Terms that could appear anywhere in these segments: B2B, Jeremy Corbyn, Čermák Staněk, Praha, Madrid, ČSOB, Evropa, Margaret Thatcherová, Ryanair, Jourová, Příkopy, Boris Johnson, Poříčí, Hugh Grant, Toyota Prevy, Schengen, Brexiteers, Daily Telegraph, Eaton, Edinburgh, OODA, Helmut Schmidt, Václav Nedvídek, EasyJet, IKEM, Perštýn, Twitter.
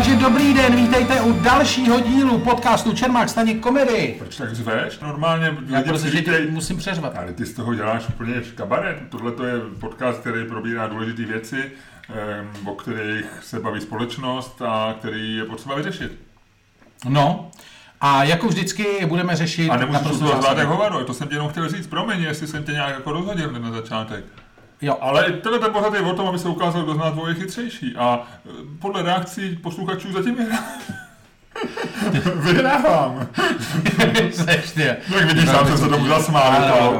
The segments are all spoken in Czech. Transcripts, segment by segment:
Takže dobrý den, vítejte u dalšího dílu podcastu Čermák Staněk komedy. Proč tak zveš? Normálně protože tě musím přeřvat. Ale ty z toho děláš úplně kabaret. Tohle to je podcast, který probírá důležité věci, o kterých se baví společnost a který je potřeba vyřešit. No. A jako vždycky budeme řešit... A nemůžeš udělat zvlátek hovado, to jsem tě jenom chtěl říct, promiň, jestli jsem tě nějak jako rozhodil na začátek. Jo. Ale tenhle pořad je o tom, aby se ukázal, kdo z nás dvou je chytřejší a podle reakcí posluchačů zatím vyhrávám. Tak vidíš, sám jsem se tomu zasmál,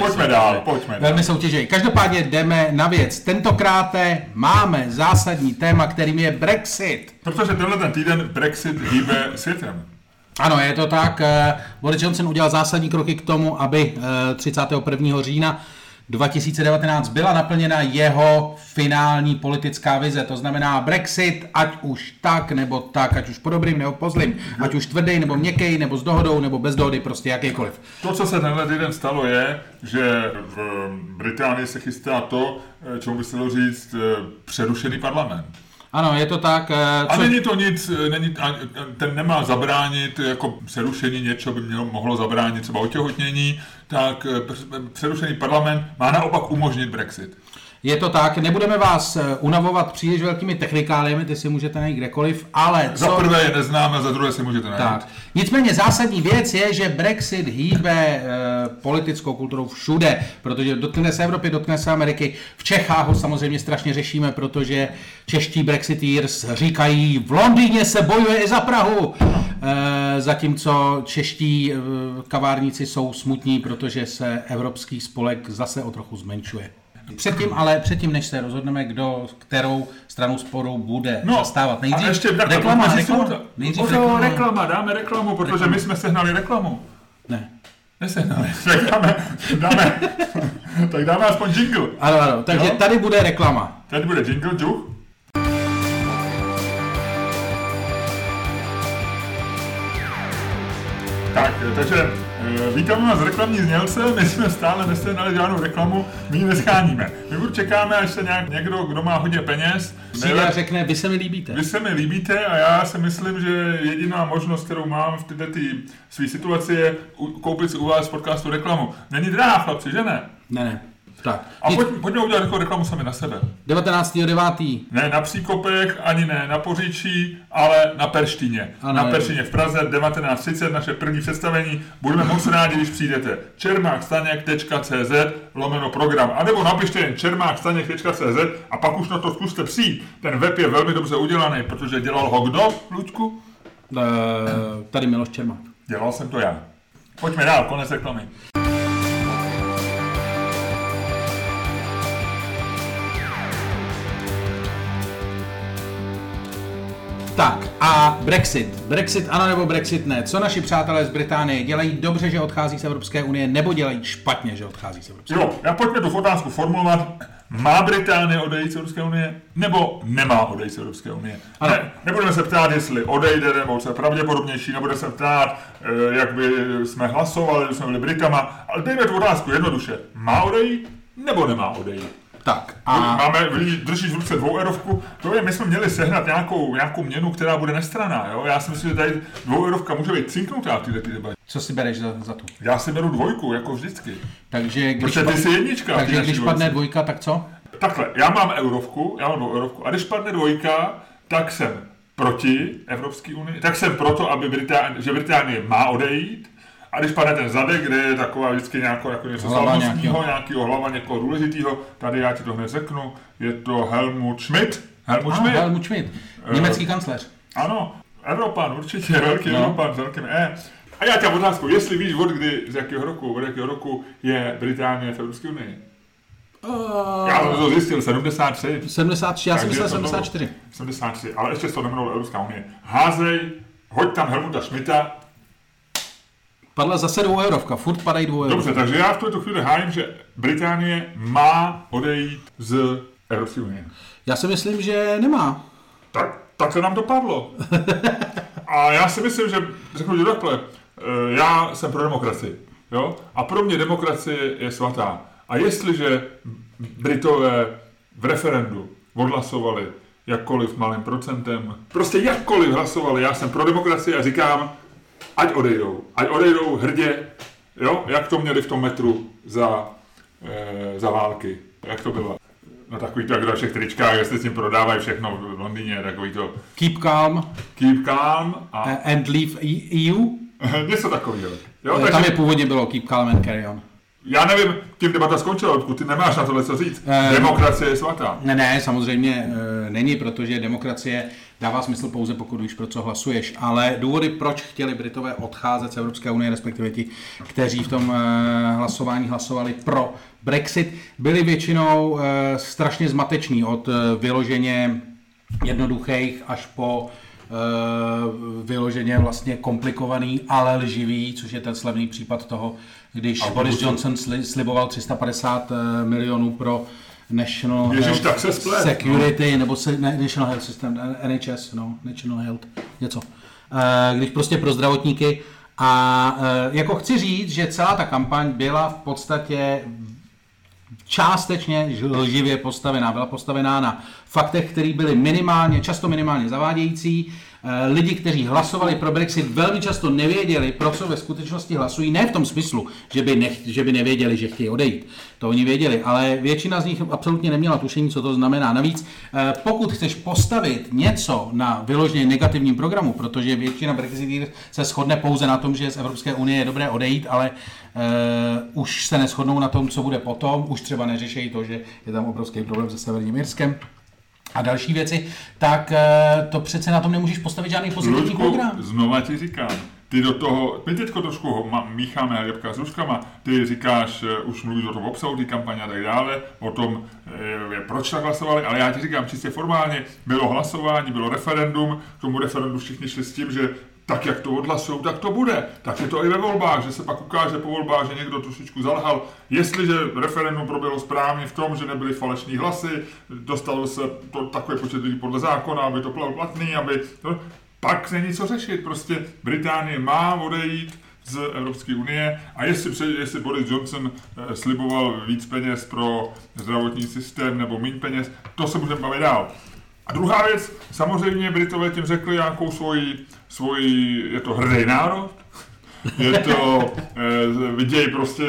pojďme dál. Velmi soutěžej. Každopádně jdeme na věc. Tentokráte máme zásadní téma, kterým je Brexit. Protože tenhle týden Brexit hýbe světem. Ano, je to tak. Boris Johnson udělal zásadní kroky k tomu, aby 31. října 2019 byla naplněna jeho finální politická vize. To znamená Brexit, ať už tak, nebo tak, ať už po dobrým, nebo po zlým, ať už tvrdý, nebo měkký, nebo s dohodou, nebo bez dohody, prostě jakýkoliv. To, co se tenhle týden stalo, je, že v Británii se chystá to, čemu by se dalo říct, přerušený parlament. Ano, je to tak. A není to nic, ten nemá zabránit, jako přerušení něco by mohlo zabránit třeba otěhotnění, tak přerušený parlament má naopak umožnit Brexit. Je to tak, nebudeme vás unavovat příliš velkými technikáliemi, ty si můžete najít kdekoliv, ale... Za prvé je neznáme, za druhé si můžete najít. Tak. Nicméně zásadní věc je, že Brexit hýbe politickou kulturou všude, protože dotkne se Evropy, dotkne se Ameriky. V Čechách ho samozřejmě strašně řešíme, protože čeští Brexiteers říkají, v Londýně se bojuje i za Prahu, zatímco čeští kavárníci jsou smutní, protože se evropský spolek zase o trochu zmenšuje. Předtím, než se rozhodneme, kdo kterou stranu sporu bude zastávat. Nejdřív reklama, dáme reklamu, protože my jsme sehnali reklamu. Nesehnali. Tak dáme, tak dáme aspoň jingle. Ano, takže jo? Tady bude reklama. Tady bude jingle, džuch. Tak, takže vítáme vás z reklamní znělce, my jsme stále nesehnali žádnou reklamu, my ji nescháníme. My budu čekáme, až se někdo, kdo má hodně peněz, přijde a řekne, vy se mi líbíte. Vy se mi líbíte a já si myslím, že jediná možnost, kterou mám v této své situaci je koupit si u vás podcastu reklamu. Není drahá, chlapci, že ne? Ne. Tak. A pojďme udělat takovou reklamu sami na sebe. 19.9. Ne na Příkopech, ani ne na Poříčí, ale na Perštýně. Ano, na Perštýně v Praze 19.30, naše první představení. Budeme moc rádi, když přijdete. čermákstanek.cz/program. A nebo napište jen čermákstanek.cz a pak už na to zkuste přijít. Ten web je velmi dobře udělaný, protože dělal ho kdo, Luďku? Tady Miloš Čermák. Dělal jsem to já. Pojďme dál, konec reklamy. Tak a Brexit. Brexit ano nebo Brexit ne. Co naši přátelé z Británie dělají dobře, že odchází z Evropské unie, nebo dělají špatně, že odchází z Evropské unie? Jo, já pojďme tu otázku formulovat. Má Británie odejít z Evropské unie, nebo nemá odejít z Evropské unie? Ne, nebudeme se ptát, jestli odejde, nebo co je pravděpodobnější, nebudeme se ptát, jak by jsme hlasovali, když jsme byli Britama, ale dejme tu otázku jednoduše. Má odejít, nebo nemá odejít? Tak. A... Máme, držíš v ruce dvoueurovku, to je, my jsme měli sehnat nějakou měnu, která bude nestranná, jo? Já si myslím, že tady dvoueurovka může být cinknutá v této debatě. Co si bereš za to? Já si beru dvojku, jako vždycky. Takže když, ty jsi jednička, takže když padne dvojka, tak co? Takhle, já mám dvoueurovku a když padne dvojka, tak jsem proti Evropské unii, tak jsem proto, aby Británie má odejít. A když padne ten zadek, kde je taková vždycky jako něco slavnostního, nějakého hlava, někoho důležitýho, tady já ti to hned řeknu, je to Helmut Schmidt. Helmut Schmidt, německý kancléř. Ano, Evropan, určitě, velký Evropan s velkým E. A já tě mám otázku, jestli víš, od jakého roku je Británie v Evropské unii? Já jsem to zjistil, 73. 73, já jsem myslel 74. 73, ale ještě se to nemělo Evropská unie. Hoď tam Helmuta Schmidta. Padla zase dvoueurovka, furt padají dvoueurovka. Dobře, takže já v tuto chvíli hájím, že Británie má odejít z Evropské unie. Já si myslím, že nemá. Tak se nám to padlo. A já si myslím, že řeknu ti takhle, já jsem pro demokracii. Jo? A pro mě demokracie je svatá. A jestliže Britové v referendu odhlasovali, jakkoliv malým procentem. Prostě jakkoliv hlasovali, já jsem pro demokracii a říkám, ať odejdou hrdě, jo, jak to měli v tom metru za války, jak to bylo. No takový to, jak na všech tričkách, jestli s tím prodávají všechno v Londýně, takový to... Keep calm a... and leave EU? Něco takového. Tam takže... je původně bylo keep calm and carry on. Já nevím, tím debata skončila, odkud ty nemáš na tohle co říct. Demokracie je svatá. Ne, samozřejmě není, protože demokracie dává smysl pouze, pokud víš, pro co hlasuješ. Ale důvody, proč chtěli Britové odcházet z Evropské unie, respektive ti, kteří v tom hlasování hlasovali pro Brexit, byly většinou strašně zmateční od vyloženě jednoduchých až po... vyloženě vlastně komplikovaný, ale lživý, což je ten slavný případ toho, když Boris Johnson sliboval 350 milionů pro National Health Security, no. Nebo National Health System, NHS, no, National Health, něco. Když prostě pro zdravotníky. A jako chci říct, že celá ta kampaň byla v podstatě částečně lživě postavená. Byla postavená na faktech, které byly často minimálně zavádějící. Lidi, kteří hlasovali pro Brexit, velmi často nevěděli, pro co ve skutečnosti hlasují. Ne v tom smyslu, že by nevěděli, že chtějí odejít. To oni věděli, ale většina z nich absolutně neměla tušení, co to znamená. Navíc, pokud chceš postavit něco na vyloženě negativním programu, protože většina brexitů se shodne pouze na tom, že z Evropské unie je dobré odejít, ale už se neshodnou na tom, co bude potom, už třeba neřeší to, že je tam obrovský problém se Severním Irskem a další věci, tak to přece na tom nemůžeš postavit žádný pozitivní program. Znova ti říkám, ty do toho, my teďko trošku mícháme hřebka s ruškama, ty říkáš, už mluvíš o tom obsahu té kampaně a tak dále, o tom, proč tak hlasovali, ale já ti říkám čistě formálně, bylo hlasování, bylo referendum, k tomu referendu všichni šli s tím, že tak jak to odhlasují, tak to bude. Tak je to i ve volbách, že se pak ukáže po volbách, že někdo trošičku zalhal. Jestliže referendum proběhlo správně v tom, že nebyly falešní hlasy, dostalo se to takový počet lidí podle zákona, aby to bylo platný, pak není co řešit. Prostě Británie má odejít z Evropské unie a jestli Boris Johnson sliboval víc peněz pro zdravotní systém nebo míň peněz, to se můžeme bavit dál. A druhá věc, samozřejmě Britové tím řekli nějakou svoji, je to hrdý národ, je to, vidějí prostě,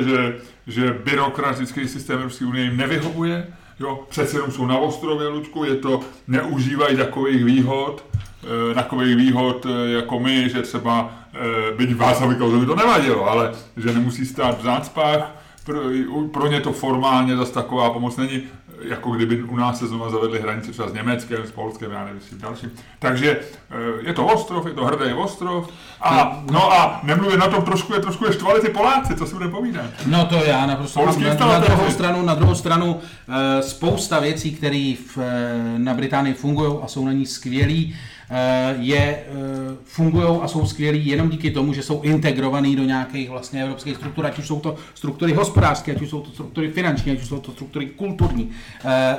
že byrokratický systém Evropské unie jim nevyhovuje, jo, přece jenom jsou na ostrově, Luďku, je to, neužívají takových výhod jako my, že třeba, byť vás a vykouze to nevadilo, ale že nemusí stát v zácpách, pro ně to formálně zase taková pomoc není, jako kdyby u nás se znovu zavedly hranice třeba s Německem, s Polskem, já nevím, s dalším. Takže je to ostrov, je to hrdý ostrov a no a nemluvím na tom, trošku je štvali ty Poláci, co si budeme povídat. No to já naprosto na druhou stranu spousta věcí, které na Británii fungují a jsou na ní skvělý, fungují a jsou skvělí jenom díky tomu, že jsou integrovaný do nějakých vlastně evropských struktur, ať už jsou to struktury hospodářské, ať už jsou to struktury finanční, ať už jsou to struktury kulturní.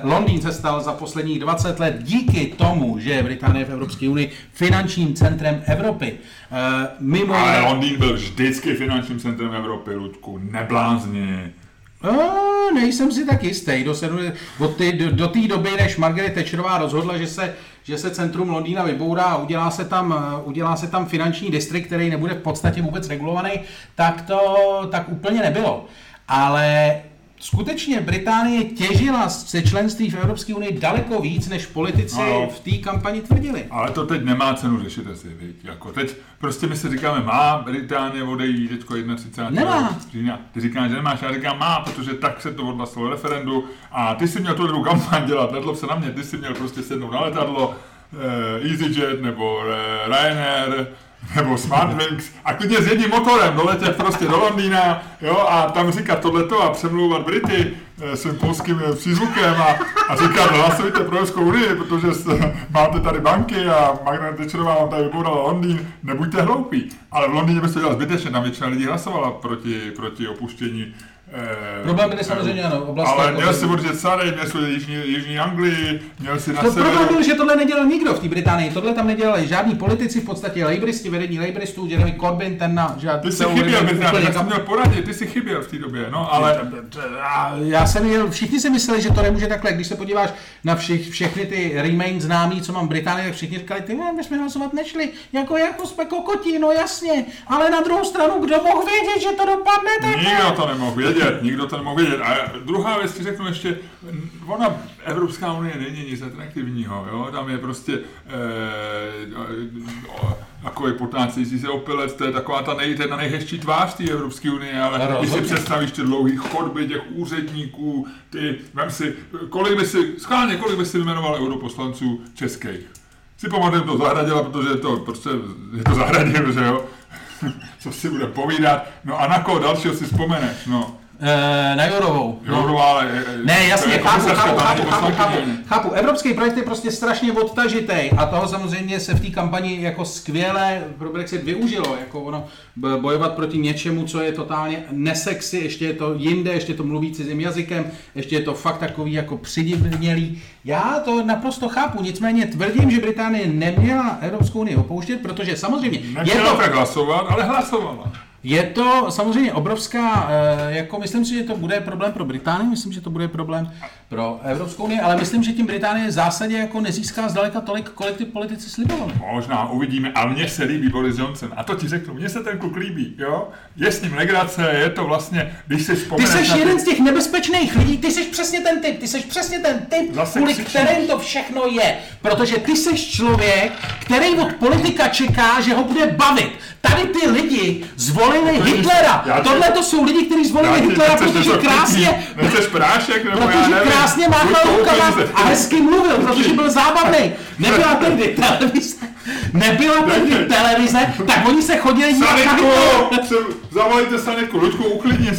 Londýn se stal za posledních 20 let díky tomu, že Británie v Evropské unii finančním centrem Evropy. Ale Londýn byl vždycky finančním centrem Evropy, Ludku, neblázni. Nejsem si tak jistý. Do té doby, než Margaret Thatcherová rozhodla, že se centrum Londýna vybourá a udělá se tam finanční distrikt, který nebude v podstatě vůbec regulovaný, tak úplně nebylo. Ale skutečně Británie těžila ze členství v Evropské unii daleko víc, než politici v té kampani tvrdili. Ale to teď nemá cenu řešit asi, viď? Jako teď prostě my si říkáme, má Británie odejít, teďko 31. října. Ty říkáš, že nemáš, já říkám má, protože tak se to odhlasovalo referendu a ty jsi měl tu druhou kampaň dělat, nedlob se na mě, ty jsi měl prostě sednout na letadlo, EasyJet nebo Ryanair, nebo Smartwings a klidně s jedním motorem doletět prostě do Londýna, jo, a tam říkat tohleto a přemlouvat Brity svým polským přízvukem a říkat, hlasujte pro Evropskou unii, protože máte tady banky a Margaret Thatcherová vám tady vybourala Londýn, nebuďte hloupí. Ale v Londýně by se dělal zbytečně, tam většina lidí hlasovala proti opuštění Problémy samozřejmě ano, oblastní. Ale měl si určitě Sary, měl si Jižní Anglii, měl si na to severu. Problém byl, že tohle nedělal nikdo v té Británii, tohle tam nedělali žádní politici, v podstatě lejbristi, vedení lejbristů, Jeremy Corbyn, ten na žádný... Ty jsi chyběl, já jsem měl poradit, ty jsi chyběl v té době, no ale... Já jsem jel, všichni si mysleli, že to nemůže takhle, když se podíváš na všechny ty Remain známí, co mám v Británii, tak všichni říkali, ty my jsme hlasovat nešli, jako jsme kokotí, no jasně, ale na druhou stranu, kdo mohl vědět, že to dopadne tak? Nikdo to nemohl vědět. A druhá věc, ti řeknu ještě, ona, Evropská unie není nic atraktivního, jo? Tam je prostě takový potnácející se opilec, to je taková ta nejhezčí tvář té Evropské unie, ale když si představíš ty dlouhý chodby těch úředníků, ty, vem si, kolik by si jmenoval europoslanců českých? Si pamatuju, to Zahradila, protože je to Zahradil, že jo? Co si bude povídat. No a na koho dalšího si vzpomeneš, no? Na Jourovou. Ne, jasně, chápu. Evropský projekt je prostě strašně odtažitej a toho samozřejmě se v té kampani jako skvěle pro Brexit využilo, jako ono bojovat proti něčemu, co je totálně nesexy, ještě je to jinde, ještě to mluví cizím jazykem, ještě je to fakt takový jako přidivnělý. Já to naprosto chápu, nicméně tvrdím, že Británie neměla Evropskou unii opouštět, protože samozřejmě... Nechtěla tak hlasovat, ale hlasovala. Je to samozřejmě obrovská, jako myslím si, že to bude problém pro Británii, myslím, že to bude problém pro Evropskou unii, ale myslím, že tím Británie v zásadě jako nezíská zdaleka tolik, kolik ty politici slibovali. Možná, uvidíme, a mně se líbí Boris Johnson, a to ti řeknu, mně se ten kluk líbí, jo? Je s ním legrace, je to vlastně, když si vzpomeneš... Ty jsi jeden z těch nebezpečných lidí, ty jsi přesně ten typ, kvůli kterým to všechno je, protože ty jsi člověk, který od politika čeká, že ho bude bavit. Tady ty lidi zvolili Hitlera. Tohle to jsou lidi, kteří zvolili Hitlera, protože krásně... Nechceš prášek, nebo protože já krásně máchal rukama a hezky mluvil, protože byl zábavný. Nebyla tehdy televize, tak oni se chodili... Zavolejte Staněku, Luďku, uklidni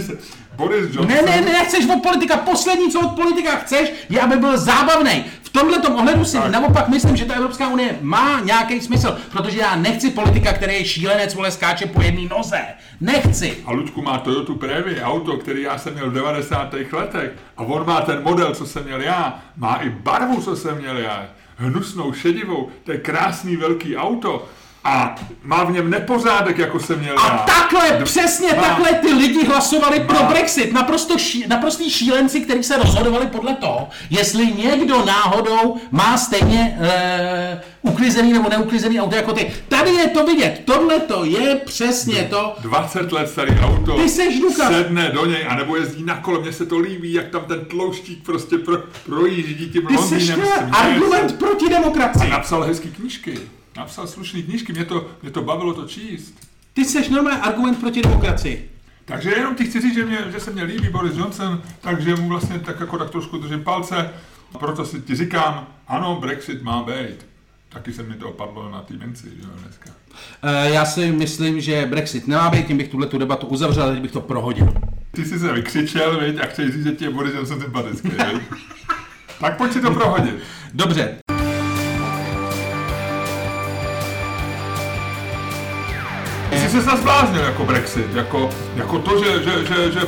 se. Boris Johnson... Ne, nechceš od politika. Poslední, co od politika chceš, je, aby byl zábavný. V tomhletom ohledu si naopak myslím, že ta Evropská unie má nějaký smysl, protože já nechci politika, který je šílenec, vole, skáče po jedné noze. Nechci. A Luďku má Toyota Prevy, auto, který já jsem měl v 90. letech, a on má ten model, co jsem měl já, má i barvu, co jsem měl já, hnusnou, šedivou, to je krásný velký auto. A má v něm nepořádek, jako jsem měl já. A takhle, přesně takhle ty lidi hlasovali pro Brexit. Naprostý šílenci, kteří se rozhodovali podle toho, jestli někdo náhodou má stejně uklizený nebo neuklizený auto jako ty. Tady je to vidět. Tohle to je přesně to. 20 let starý auto. Ty seš duka. Sedne do něj, anebo jezdí na kole. Mně se to líbí, jak tam ten tlouštík prostě projíždí tím Londýnem. Ty seš argument proti demokracii. A napsal hezký knížky. Napsal slušný knížky, mě to bavilo to číst. Ty seš normální argument proti demokracii. Takže jenom ti chci říct, že se mě líbí Boris Johnson, takže mu vlastně tak trošku držím palce. Proto si ti říkám, ano, Brexit má být. Taky se mi to opadlo na té minci, že jo, dneska. Já si myslím, že Brexit nemá být, tím bych tuhle tu debatu uzavřel, teď bych to prohodil. Ty jsi se vykřičel, viď, a chceš říct, že ti je Boris Johnson sympatický, viď? Tak pojď si to prohodit. Dobře. Jsi se zbláznil jako Brexit, jako to, že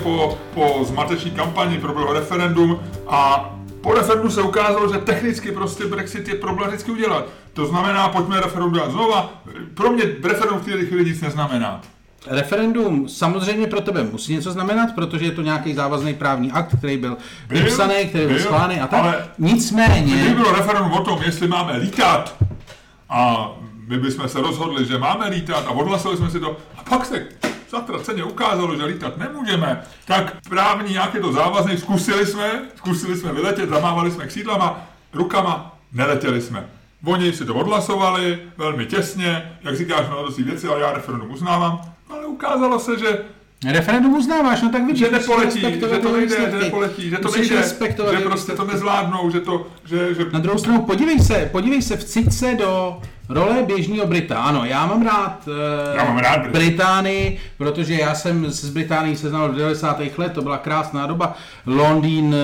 po zmateční kampani proběhlo referendum a po referendu se ukázalo, že technicky prostě Brexit je problematicky udělat. To znamená, pojďme referendum dělat znova. Pro mě referendum v této chvíli nic neznamená. Referendum samozřejmě pro tebe musí něco znamenat, protože je to nějaký závazný právní akt, který byl vypsaný, který byl schválený a tak. Nicméně... Kdyby bylo referendum o tom, jestli máme lítat a... My bychom se rozhodli, že máme lítat a odhlasili jsme si to a pak se zatraceně ukázalo, že lítat nemůžeme, tak právní nějaké to závazný, zkusili jsme vyletět, zamávali jsme křídlama, rukama, neletěli jsme. Oni si to odhlasovali velmi těsně, jak říkáš, no to si věci, ale já referendum uznávám, ale ukázalo se, že... Referendum uznáváš, no tak vidíš, že to nejde, že prostě to nezvládnou, že to... Na druhou stranu podívej se, vcít se do... Role běžného Brita, ano, já mám rád Británii, protože já jsem se s Británií seznal v 90. let, to byla krásná doba. Londýn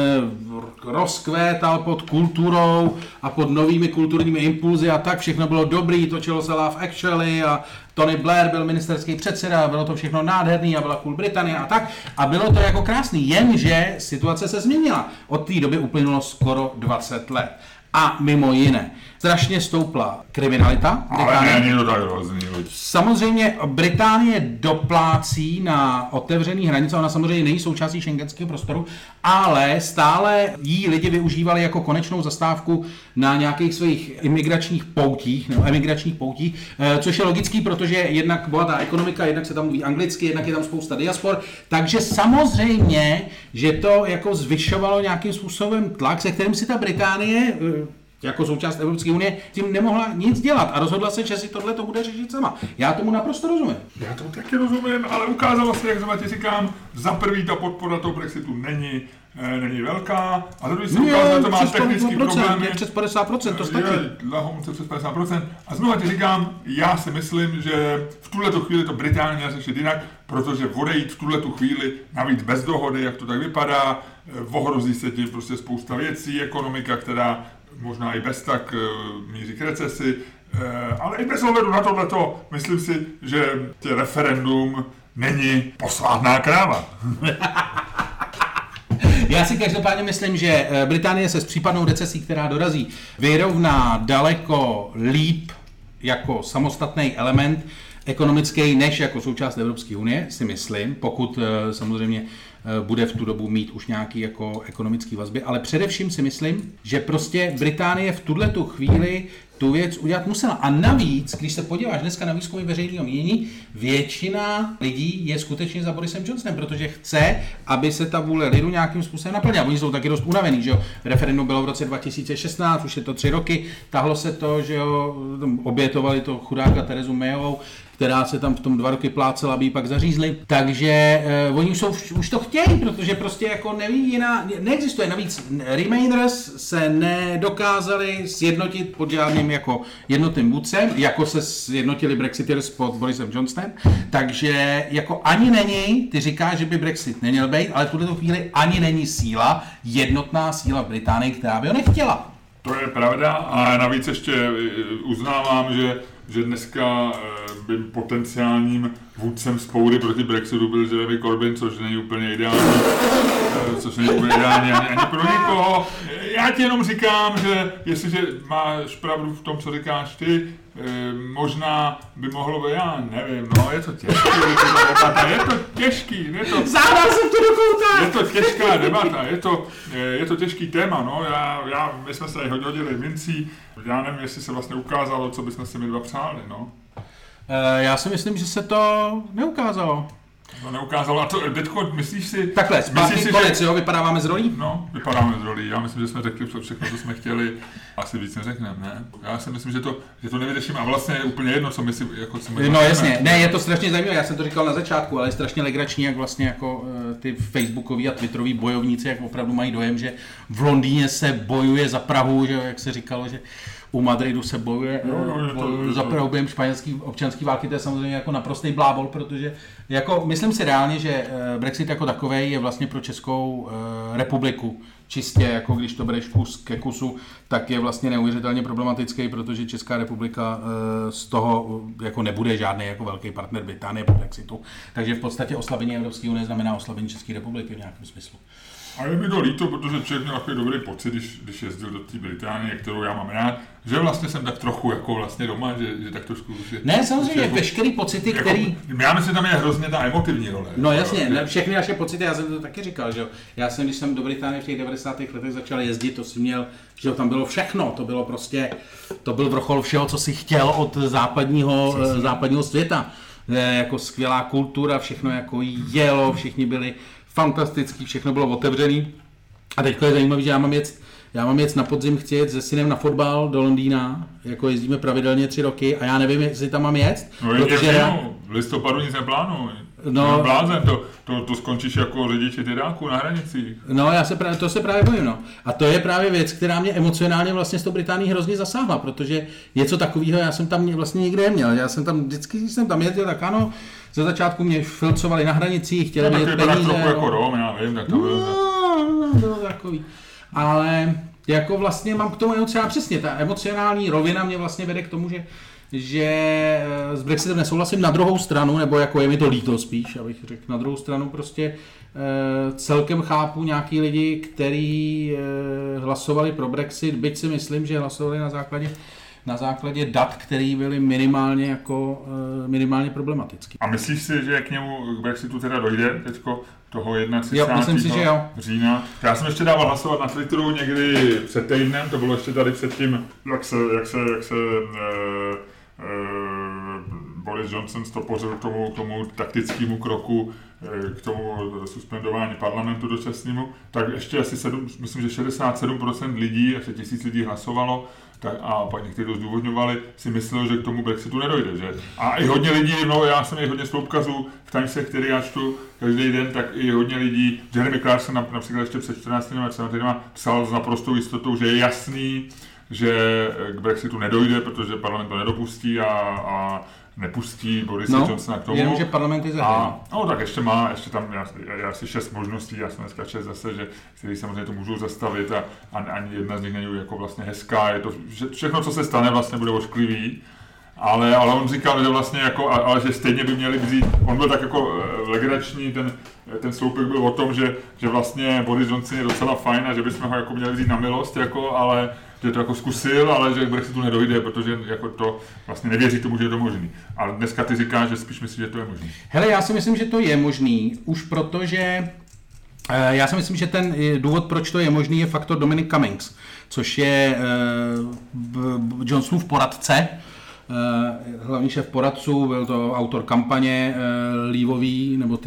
rozkvétal pod kulturou a pod novými kulturními impulzy a tak, všechno bylo dobrý, točilo se Love Actually a Tony Blair byl ministerský předseda, bylo to všechno nádherný a byla cool Británie a tak. A bylo to jako krásný, jenže situace se změnila. Od té doby uplynulo skoro 20 let. A mimo jiné, strašně stoupla kriminalita. Ale není to tak hrozný. Samozřejmě Británie doplácí na otevřený hranice, ona samozřejmě není součástí schengenského prostoru, ale stále jí lidi využívali jako konečnou zastávku na nějakých svých imigračních poutích, nebo emigračních poutích, což je logický, protože jednak bohatá ekonomika, jednak se tam mluví anglicky, jednak je tam spousta diaspor, takže samozřejmě, že to jako zvyšovalo nějakým způsobem tlak, se kterým si ta Británie jako součást Evropské unie tím nemohla nic dělat a rozhodla se, že si tohle to bude řešit sama. Já tomu naprosto rozumím. Já tomu taky rozumím, ale ukázalo se, jak zrovna ti říkám, za prvý ta podpora toho Brexitu není velká a za druhý se ukázalo, že to má technický problémy. Je přes 50%, to stačí. Je přes 50% a znovu ti říkám, já si myslím, že v tuhleto chvíli to Británie řešit jinak, protože odejít v tuhleto chvíli, navíc bez dohody, jak to tak vypadá, ohrozí se tím prostě spousta věcí, ekonomika, která možná i bez tak míří k recesi, ale i bez ohledu na tohleto, myslím si, že referendum není posvátná kráva. Já si každopádně myslím, že Británie se s případnou recesí, která dorazí, vyrovná daleko líp jako samostatný element ekonomický než jako součást Evropské unie, si myslím, pokud samozřejmě bude v tu dobu mít už nějaký jako ekonomický vazby, ale především si myslím, že prostě Británie v tuhletu chvíli tu věc udělat musela. A navíc, když se podíváš dneska na výzkumy veřejného mínění, většina lidí je skutečně za Borisem Johnsonem, protože chce, aby se ta vůle lidu nějakým způsobem naplnila. Oni jsou taky dost unavený, že jo. Referendum bylo v roce 2016, už je to 3 roky, tahlo se to, že jo, obětovali to chudáka Terezu Mayovou, která se tam v tom 2 roky plácela, aby ji pak zařízli. Takže oni už to chtějí, protože prostě jako neví jiná, neexistuje. Navíc Remainers se nedokázali sjednotit pod žádným jako jednotným vůdcem, jako se sjednotili Brexiteers pod Borisem Johnsonem. Takže jako ani není, ty říkáš, že by Brexit neměl být, ale v tuto chvíli ani není síla, jednotná síla v Británii, která by ho nechtěla. To je pravda a navíc ještě uznávám, že dneska by potenciálním vůdcem spoury proti Brexitu byl Jeremy Corbyn, což není úplně ideální, ani pro nikoho. Já ti jenom říkám, že jestliže máš pravdu v tom, co říkáš ty, možná by mohlo být, já nevím, no je to těžké, je to těžký. Závám se v to do kouta. Je to těžká debata, je to těžký téma, no, my jsme se hodili mincí, já nevím, jestli se vlastně ukázalo, co bychom si my dva přáli, no. Já si myslím, že se to neukázalo. To neukázalo. A to, Dětko, myslíš si... Takhle, zpátky konec, že... jo? Vypadáváme z rolí? No, vypadáme z rolí. Já myslím, že jsme řekli všechno, co jsme chtěli. Asi víc neřekneme, ne? Já si myslím, že to nevyřeším a vlastně je úplně jedno, co my si... Jako, co my jasně. Ne, je to strašně zajímavé. Já jsem to říkal na začátku, ale je strašně legrační, jak vlastně jako ty facebookoví a twitteroví bojovníci, jak opravdu mají dojem, že v Londýně se bojuje za Prahu, že jak se říkalo, že... U Madridu se bojuje za prohloubení španělské občanské války, to je samozřejmě jako naprostý blábol, protože jako myslím si reálně, že Brexit jako takovej je vlastně pro Českou republiku čistě, jako když to bereš kus ke kusu, tak je vlastně neuvěřitelně problematický, protože Česká republika z toho jako nebude žádný jako velký partner Británie po Brexitu. Takže v podstatě oslabení Evropské unie znamená oslabení České republiky v nějakém smyslu. A je mi to líto, protože člověk měl takový dobrý pocit, když jezdil do té Británie, kterou já mám rád, že vlastně jsem tak trochu jako vlastně doma, že tak trošku... Ne, samozřejmě, jako, veškerý pocity, jako, který... Já myslím, že tam je hrozně ta emotivní role. No jasně, ne, všechny naše pocity, já jsem to taky říkal, že jo. Já jsem, když jsem do Británie v těch 90. letech začal jezdit, to jsem měl, že jo, tam bylo všechno, to bylo prostě, to byl vrchol všeho, co si chtěl od západního světa. Jako skvělá kultura, všechno jako jelo, všichni byli fantastický, všechno bylo otevřený. A teďko je zajímavé, že já mám jet na podzim, chci jet se synem na fotbal do Londýna, jako jezdíme pravidelně 3 roky a já nevím, jestli tam mám jet, no, protože já v listopadu nic neplánuji. No, blázen, to skončíš jako řidiči tyráku na hranicích. No, to se právě bojím, no. A to je právě věc, která mě emocionálně vlastně s tou Británií hrozně zasáhla, protože něco takového já jsem tam vlastně nikdy neměl. Já jsem tam vždycky jezdil tak, ano, ze začátku mě filcovali na hranicích, chtěli mě peníze. Tak trochu jako Róm, já nevím, tak to bylo. No, bylo takový. Ale jako vlastně mám k tomu emocionální, přesně, ta emocionální rovina mě vlastně vede k tomu, že s Brexitem nesouhlasím na druhou stranu, nebo jako je mi to líto spíš, abych řekl, na druhou stranu prostě celkem chápu nějaký lidi, kteří hlasovali pro Brexit, byť si myslím, že hlasovali na základě dat, které byly minimálně problematické. A myslíš si, že k Brexitu teda dojde teďko toho 31. října? Já jsem ještě dával hlasovat na Twitteru někdy před týdnem, to bylo ještě tady před tím, jak se Boris Johnson stopořil k tomu taktickému kroku, k tomu suspendování parlamentu dočasnému, tak ještě asi 67% lidí, asi 1000 lidí hlasovalo, tak a pak někteří to zdůvodňovali, si myslel, že k tomu Brexitu nedojde, že? A i hodně lidí, no já jsem i hodně sloupkazů v Timesech, který já čtu každý den, tak i hodně lidí, Jeremy Clarkson například ještě před 14 dny, psal s naprostou jistotou, že je jasný, že k Brexitu nedojde, protože parlament to nedopustí a nepustí Boris Johnsona k tomu. Jenom, že parlament je zahrán. No tak ještě tam asi 6 možností, já jsem dneska 6 zase, že si samozřejmě to můžou zastavit a ani jedna z nich není jako vlastně hezká, je to, všechno, co se stane, vlastně bude ošklivý. Ale on říkal, že vlastně jako, ale že stejně by měli vzít, on byl tak jako legrační, ten sloupek byl o tom, že vlastně Boris Johnson je docela fajn a že bychom ho jako měli vzít na milost, jako, ale že to jako zkusil, ale že k Brexitu nedojde, protože jako to vlastně nevěří tomu, že je to možný. Ale dneska ty říkáš, že spíš myslíš, že to je možný. Hele, já si myslím, že to je možný, už protože já si myslím, že ten důvod, proč to je možný, je faktor Dominic Cummings, což je Johnsonův poradce, hlavní šéf poradců, byl to autor kampaně Leavový, nebo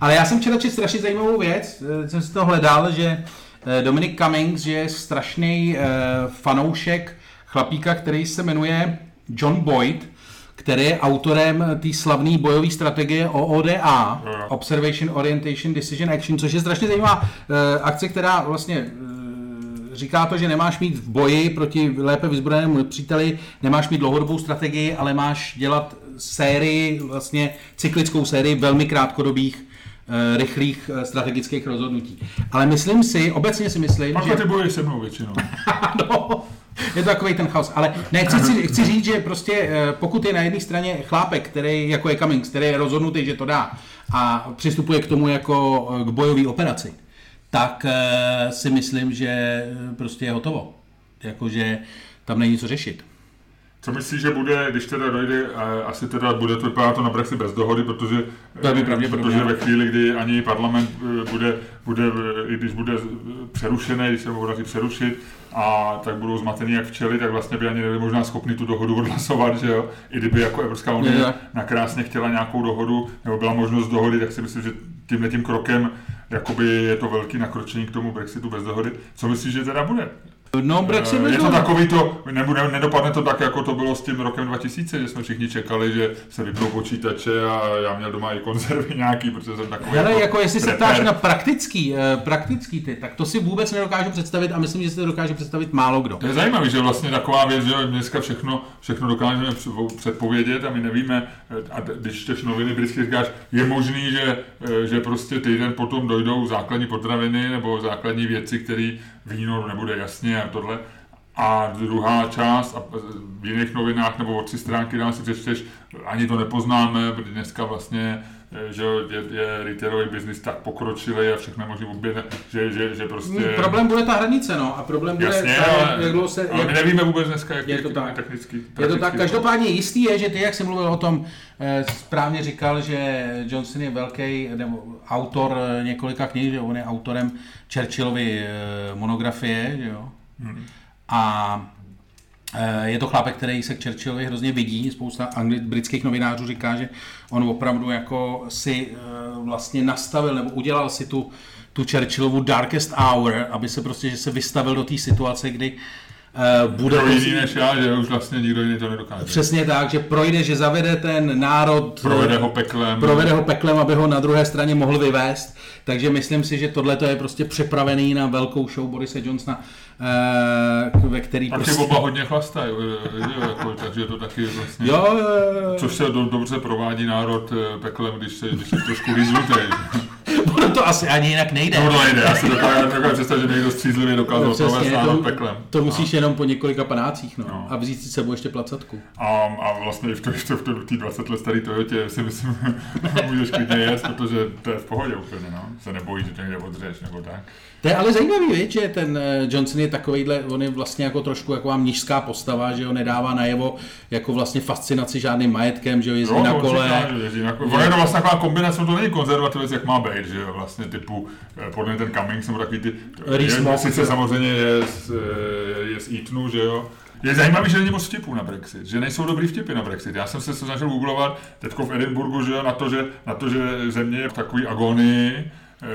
Ale já jsem včera četl strašně zajímavou věc, jsem si to hledal, že Dominic Cummings je strašný fanoušek chlapíka, který se jmenuje John Boyd, který je autorem té slavné bojové strategie OODA, Observation, Orientation, Decision, Action, což je strašně zajímavá akce, která vlastně říká to, že nemáš mít v boji proti lépe vyzbrojenému příteli, nemáš mít dlouhodobou strategii, ale máš dělat sérii, vlastně cyklickou sérii velmi krátkodobých, rychlých strategických rozhodnutí. Ale myslím si, obecně si myslím, že... Pak ty bojí se mnou většinou. No, je to takovej ten chaos. Ale ne, chci říct, že prostě pokud je na jedné straně chlápek, který jako je Cummings, který je rozhodnutý, že to dá a přistupuje k tomu jako k bojové operaci, tak si myslím, že prostě je hotovo. Jakože tam není co řešit. Co myslíš, že bude, když teda dojde, asi teda bude to vypadat to na Brexit bez dohody, protože ve chvíli, kdy ani parlament bude i když bude přerušený, když se bude přerušit, a tak budou zmatený jak včely, tak vlastně by ani nebyli možná schopni tu dohodu odhlasovat, že jo? I kdyby jako Evropská unie nakrásně chtěla nějakou dohodu, nebo byla možnost dohody, tak si myslím, že tímhletím krokem jakoby je to velký nakročení k tomu Brexitu bez dohody. Co myslíš, že teda bude? No, Brexit je to takový to, nedopadne to tak, jako to bylo s tím rokem 2000, že jsme všichni čekali, že se vypnou počítače a já měl doma i konzervy nějaký, protože jsem takový. Hele, jako jestli se ptáš na praktický ty, tak to si vůbec nedokážu představit a myslím, že si to dokáže představit málo kdo. To je zajímavý, že vlastně taková věc, že dneska všechno dokážeme předpovědět a my nevíme, a když čteš noviny vždycky říkáš, je možný, že prostě týden potom dojdou základní potraviny nebo základní věci, které víno nebude jasně. A tohle. A druhá část a v jiných novinách nebo od 3 stránky dál si přečteš, ani to nepoznáme, protože dneska vlastně že je retailový biznis tak pokročilý a všechno možný objednat, že prostě... Problém bude ta hranice, no. A problém bude... Jasně, ale my nevíme vůbec dneska, jak je to tak. Je to tak. Každopádně jistý je, že ty, jak jsi mluvil o tom, správně říkal, že Johnson je velký autor několika knih, že on je autorem Churchillovy monografie, že jo. A je to chlápek, který se k Churchillovi hrozně vidí, spousta britských novinářů říká, že on opravdu jako si vlastně nastavil nebo udělal si tu Churchillovu darkest hour, aby se prostě, že se vystavil do té situace, kdy Bude jiný než já, že už vlastně nikdo jiný to nedokáže. Přesně tak, že projde, že zavede ten národ, provede ho peklem, aby ho na druhé straně mohl vyvést. Takže myslím si, že tohle je prostě připravený na velkou show Borise Johnsona, ve který prostě... A ty oba hodně chlastají, jako, takže to taky vlastně... Jo. Což se dobře provádí národ peklem, když se trošku vyzlutej. Ono to asi ani jinak nejde. No, nejde, já si dokážu představit, že někdo střízlivě dokázal provést národ peklem. To musíš jenom po několika panácích, no. A vzít si s sebou ještě placatku. A vlastně v té 20 let starý Toyotě si myslím, můžeš klidně jet, protože to je v pohodě úplně, no. Se nebojíš, že tě někde odřeš, nebo tak. To je ale zajímavý věc, že ten Johnson je takovejhle, on je vlastně jako trošku jako mnižská postava, že ho nedává najevo jako vlastně fascinaci žádným majetkem, že ho jezdí na kole. On je to vlastně taková kombinace, to není konzervativec, jak má být, že vlastně typu, podle ten Cummings nebo takový ty, sice samozřejmě je z Eatonu, že jo. Je zajímavý, že není moc vtipů na Brexit, že nejsou dobrý vtipy na Brexit. Já jsem se snažil googlovat teďko v Edinburgu, že jo, na to, že země je v takový agonii.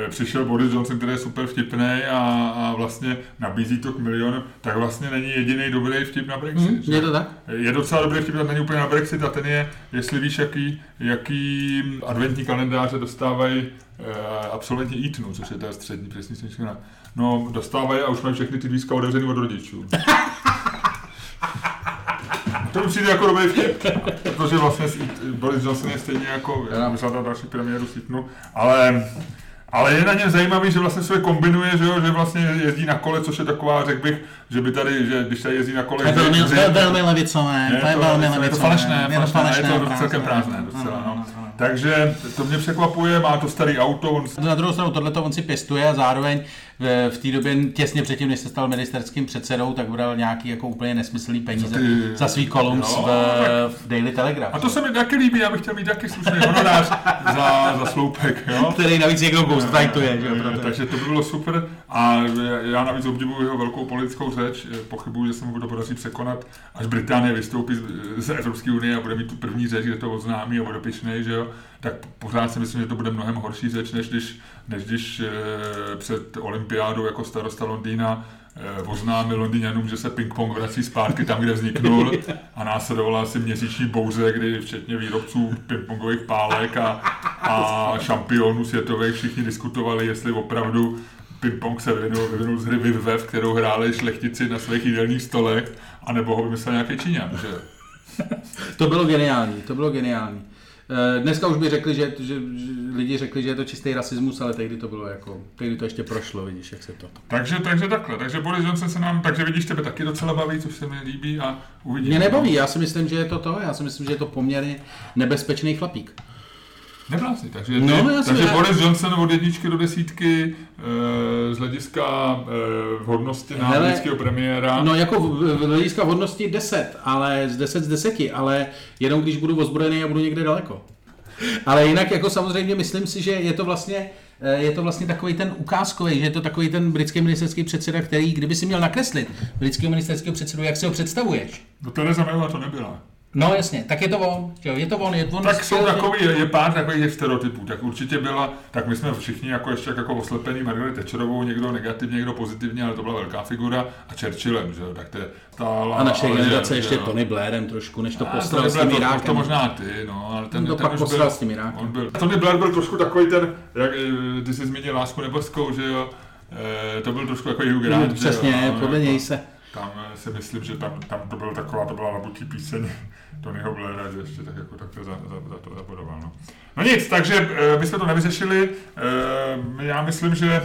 Přišel Boris Johnson, který je super vtipný a vlastně nabízí to k milionům, tak vlastně není jediný dobrý vtip na Brexit. Je to tak? Je docela dobrý vtip, tak není úplně na Brexit a ten je, jestli víš, jaký adventní kalendáře dostávají absolventi Eatonu, což je ta střední přesnička. No, dostávají a už mají všechny ty dvízka odevřený od rodičů. To mi přijde jako dobrý vtip, protože vlastně Boris Johnson je stejně jako, já myslel tam další premiéru z Eatonu, ale je na něm zajímavý, že vlastně se kombinuje, že vlastně jezdí na kole, což je taková, řekl bych, že by tady, že když tady jezdí na kole... To je velmi levicové. Je to falešné, je to celkem prázdné. Takže to mě překvapuje, má to starý auto. Na druhou stranu tohleto on si pěstuje a zároveň v té době, těsně předtím, než se stal ministerským předsedou, tak bral nějaký jako úplně nesmyslný peníze za svý columns v Daily Telegraph. A to se mi taky líbí, já bych chtěl mít taky slušný honorář za sloupek, jo? Který navíc někdo ghostwriteruje, že jo? Takže to bylo super a já navíc obdivuji jeho velkou politickou řeč, pochybuji, že se mu to podaří překonat, až Británie vystoupí z Evropské unie a bude mít tu první řeč, kde to oznámí a bude pyšnej, že jo? Tak pořád si myslím, že to bude mnohem horší řeč, než když před olympiádou jako starosta Londýna oznámil Londýňanům, že se ping-pong vrací zpátky tam, kde vzniknul a následovala asi měsíční bouře, kdy včetně výrobců ping-pongových pálek a šampionů světových všichni diskutovali, jestli opravdu ping-pong se vyvinul z hry Viv, kterou hráli šlechtici na svých jídelních stolech, anebo ho vymyslel nějaký Číňan, že? To bylo geniální. Dneska už by řekli, že lidi řekli, že je to čistý rasismus, ale tehdy to bylo jako, tehdy to ještě prošlo, vidíš, jak se to... Takže takhle, takže Boris Johnson se nám, takže vidíš, tebe taky docela baví, což se mi líbí a uvidíme. Mě nebaví, já si myslím, že je to poměrně nebezpečný chlapík. Neblázni, takže Boris Johnson od 1 do 10 z hlediska vhodnosti na amerického premiéra. No jako v hlediska vhodnosti 10, ale z 10 z 10, ale jenom když budu ozbrojený a budu někde daleko. Ale jinak jako samozřejmě myslím si, že je to vlastně takový ten ukázkový, že je to takový ten britský ministerský předseda, který kdyby si měl nakreslit britského ministerského předsedu, jak si ho představuješ? No to nezajímavá to nebyla. No jasně, tak je to on. Tak jsou takový, je pár takových stereotypů, tak určitě byla, tak my jsme všichni jako ještě jako oslepení Margaret Thatcherovou, někdo negativně, někdo pozitivně, ale to byla velká figura a Churchillem, že jo, tak to je stála. A naše generace ještě Tony Blairem trošku, než to poslal s tím Irákem. To možná ty, no, ale ten pak poslal s tím Irákem. Tony Blair byl trošku takový ten, jak ty jsi zmínil Lásku nebeskou, že jo, to byl trošku jako Hugh Grant, přesně, podle něj se. Tam si myslím, že tam to byla labutí píseň Tonyho Blaira, že ještě tak jako takto za to zapodoval. No. No nic, takže my jsme to nevyřešili. Já myslím, že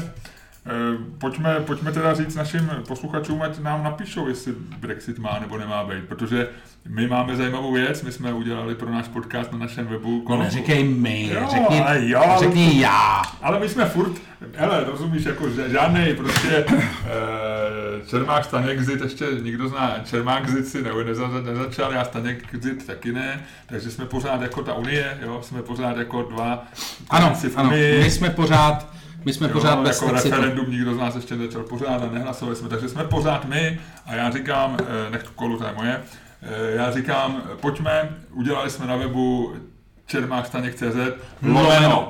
pojďme teda říct našim posluchačům, ať nám napíšou, jestli Brexit má nebo nemá být, protože my máme zajímavou věc, my jsme udělali pro náš podcast na našem webu. Neříkej my, řekni já. Ale my jsme furt, rozumíš, jako žádnej prostě Čermák Staněk Zit, ještě nikdo zná Čermák Zit si nezačal, já Staněk Zit taky ne, takže jsme pořád jako ta unie, jo, jsme pořád jako dva. Ano, my jsme pořád... My jsme pořád bez jako referendum nikdo z nás ještě začal pořádat, nehlasovali jsme, takže jsme pořád my a já říkám, nech tu kolu, to je moje, já říkám, pojďme, udělali jsme na webu čermákstanek.cz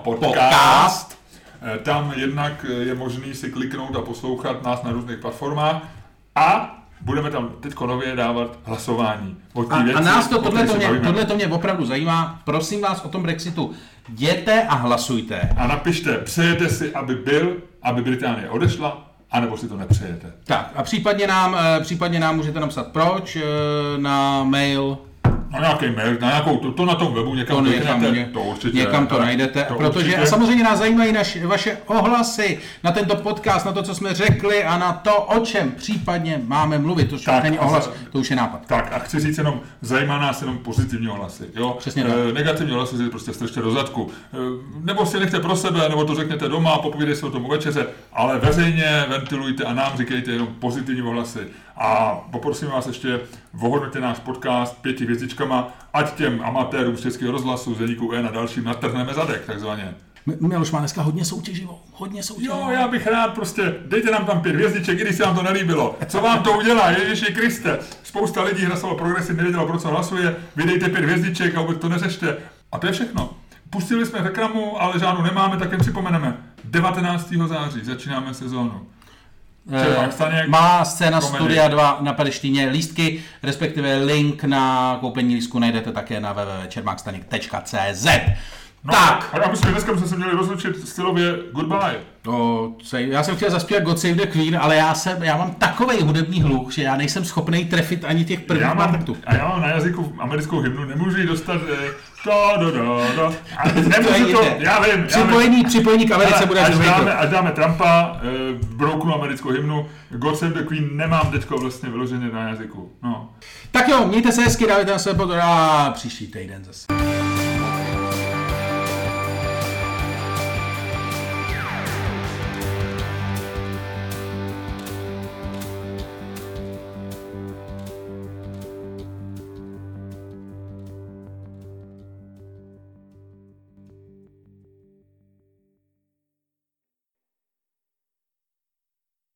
/podcast. Tam jednak je možný si kliknout a poslouchat nás na různých platformách a budeme tam teď nově dávat hlasování. A nás to, tohle mě opravdu zajímá. Prosím vás o tom Brexitu. Jděte a hlasujte. A napište, přejete si, aby Británie odešla, anebo si to nepřejete. Tak a případně nám můžete napsat proč na mail. Na nějaký mail, na nějakou, to na tom webu někam to najdete. To určitě, někam to najdete, to protože určitě. A samozřejmě nás zajímají vaše ohlasy na tento podcast, na to, co jsme řekli a na to, o čem případně máme mluvit. To už není ohlas, to už je nápad. Tak a chci říct jenom, zajímá nás jenom pozitivní ohlasy. Jo? Přesně tak. Negativní ohlasy si prostě strčte do zadku. Nebo si nechte pro sebe, nebo to řekněte doma, popovídej se o tom u večeře, ale veřejně ventilujte a nám říkejte jenom pozitivní ohlasy. A poprosím vás ještě, ohodnoťte náš podcast 5 hvězdičkama, ať těm amatérům z Českého rozhlasu, Deníku E! A dalším natrhneme zadek, takzvaně. Miloš má dneska hodně soutěživou. Jo, já bych rád prostě, dejte nám tam 5 hvězdiček, i když se nám to nelíbilo. Co vám to udělá, Ježíši Kriste? Spousta lidí hlasovalo progresivně, nevědělo, pro co hlasuje, vy dejte 5 hvězdiček a vůbec to neřešte. A to je všechno. Pustili jsme reklamu, ale žádnou nemáme, tak jim připomeneme. 19. září začínáme sezónu. Čermák Staněk, má scéna komedii. Studia 2 na Perštýně lístky, respektive link na koupení lístku najdete také na www.čermákstanek.cz. No, tak. A myslím, dneska jsme se měli rozlučit stylově Goodbye. Já jsem chtěl zaspívat God Save the Queen, ale já mám takovej hudební hluk, že já nejsem schopný trefit ani těch prvních partů. A já mám na jazyku americkou hymnu, nemůžu ji dostat... Já vím. Připojení k Americe bude důležité. Až dáme Trumpa, brouknu americkou hymnu, God Save the Queen nemám teďko vlastně vyloženě na jazyku. No. Tak jo, mějte se hezky, dávajte na sebe pozor a příští týden zase.